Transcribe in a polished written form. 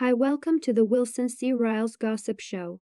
Hi, welcome to the Wilson C. Riles Gossip Show.